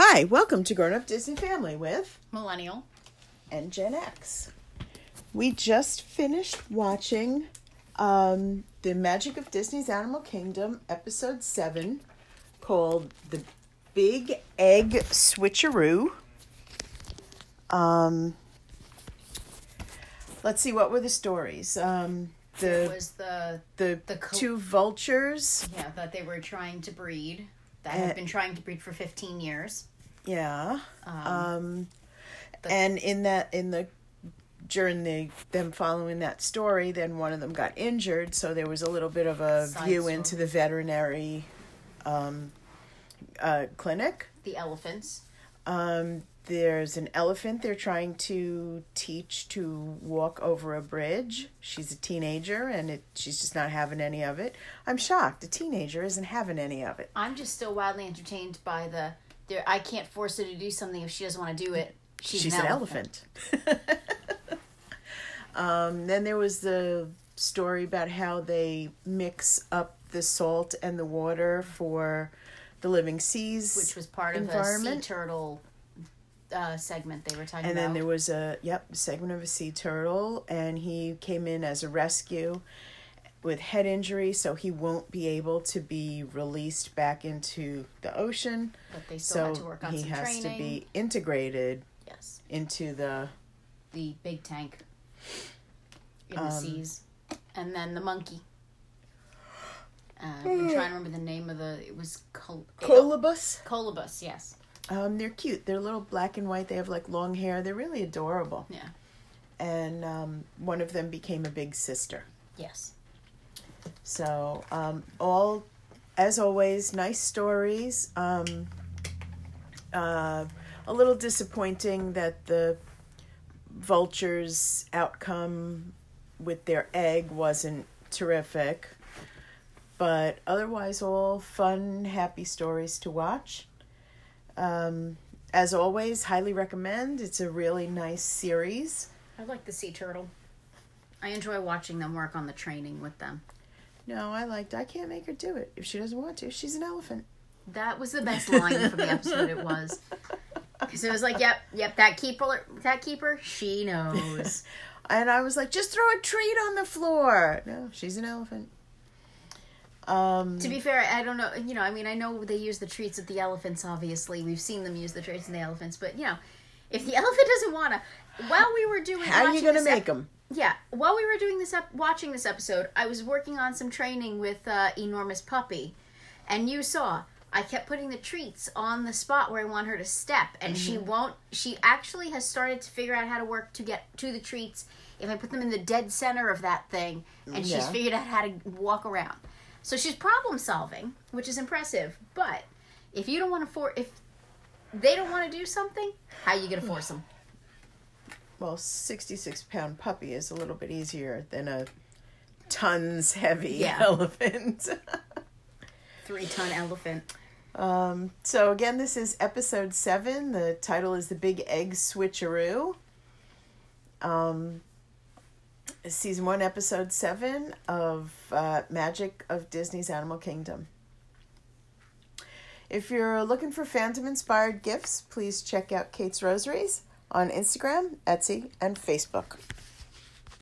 Hi, welcome to Grown Up Disney Family with Millennial and Gen X. We just finished watching The Magic of Disney's Animal Kingdom, Episode 7, called The Big Egg Switcheroo. Let's see, what were the stories? It was two vultures. Yeah, that they were trying to breed. That have been trying to breed for 15 years. Yeah. During them following that story, then one of them got injured, so there was a little bit of a view into the veterinary clinic. The elephants. There's an elephant they're trying to teach to walk over a bridge. She's a teenager, and she's just not having any of it. I'm shocked. A teenager isn't having any of it. I'm just still wildly entertained by I can't force her to do something if she doesn't want to do it. She's an elephant. Then there was the story about how they mix up the salt and the water for the living seas, which was part of a sea turtle segment they were talking about. And then there was a segment of a sea turtle, and he came in as a rescue with head injury, so he won't be able to be released back into the ocean. But they still have to work on some training. He has to be integrated into the big tank in the seas. And then the monkey. I'm trying to remember the name of it was Colobus? Colobus, yes. They're cute. They're little black and white. They have like long hair. They're really adorable. Yeah. And one of them became a big sister. Yes. So all, as always, nice stories. A little disappointing that the vultures' outcome with their egg wasn't terrific, but otherwise all fun, happy stories to watch. As always, highly recommend. It's a really nice series. I like the sea turtle. I enjoy watching them work on the training with them. No, I can't make her do it. If she doesn't want to, she's an elephant. That was the best line from the episode, it was. Because it was like, yep, that keeper, she knows. And I was like, just throw a treat on the floor. No, she's an elephant. To be fair, I don't know, I know they use the treats of the elephants, obviously. We've seen them use the treats of the elephants, but, if the elephant doesn't want to, how are you going to make them? Yeah, while we were doing watching this episode, I was working on some training with Enormous Puppy, and you saw, I kept putting the treats on the spot where I want her to step, and mm-hmm. she actually has started to figure out how to work to get to the treats if I put them in the dead center of that thing, and she's figured out how to walk around. So she's problem solving, which is impressive. But if you don't want to if they don't want to do something, how are you going to force them? Well, 66-pound puppy is a little bit easier than a tons heavy elephant. 3-ton elephant. So again, this is episode 7. The title is The Big Egg Switcheroo. Season 1, Episode 7 of Magic of Disney's Animal Kingdom. If you're looking for fandom-inspired gifts, please check out Kate's Rosaries on Instagram, Etsy, and Facebook.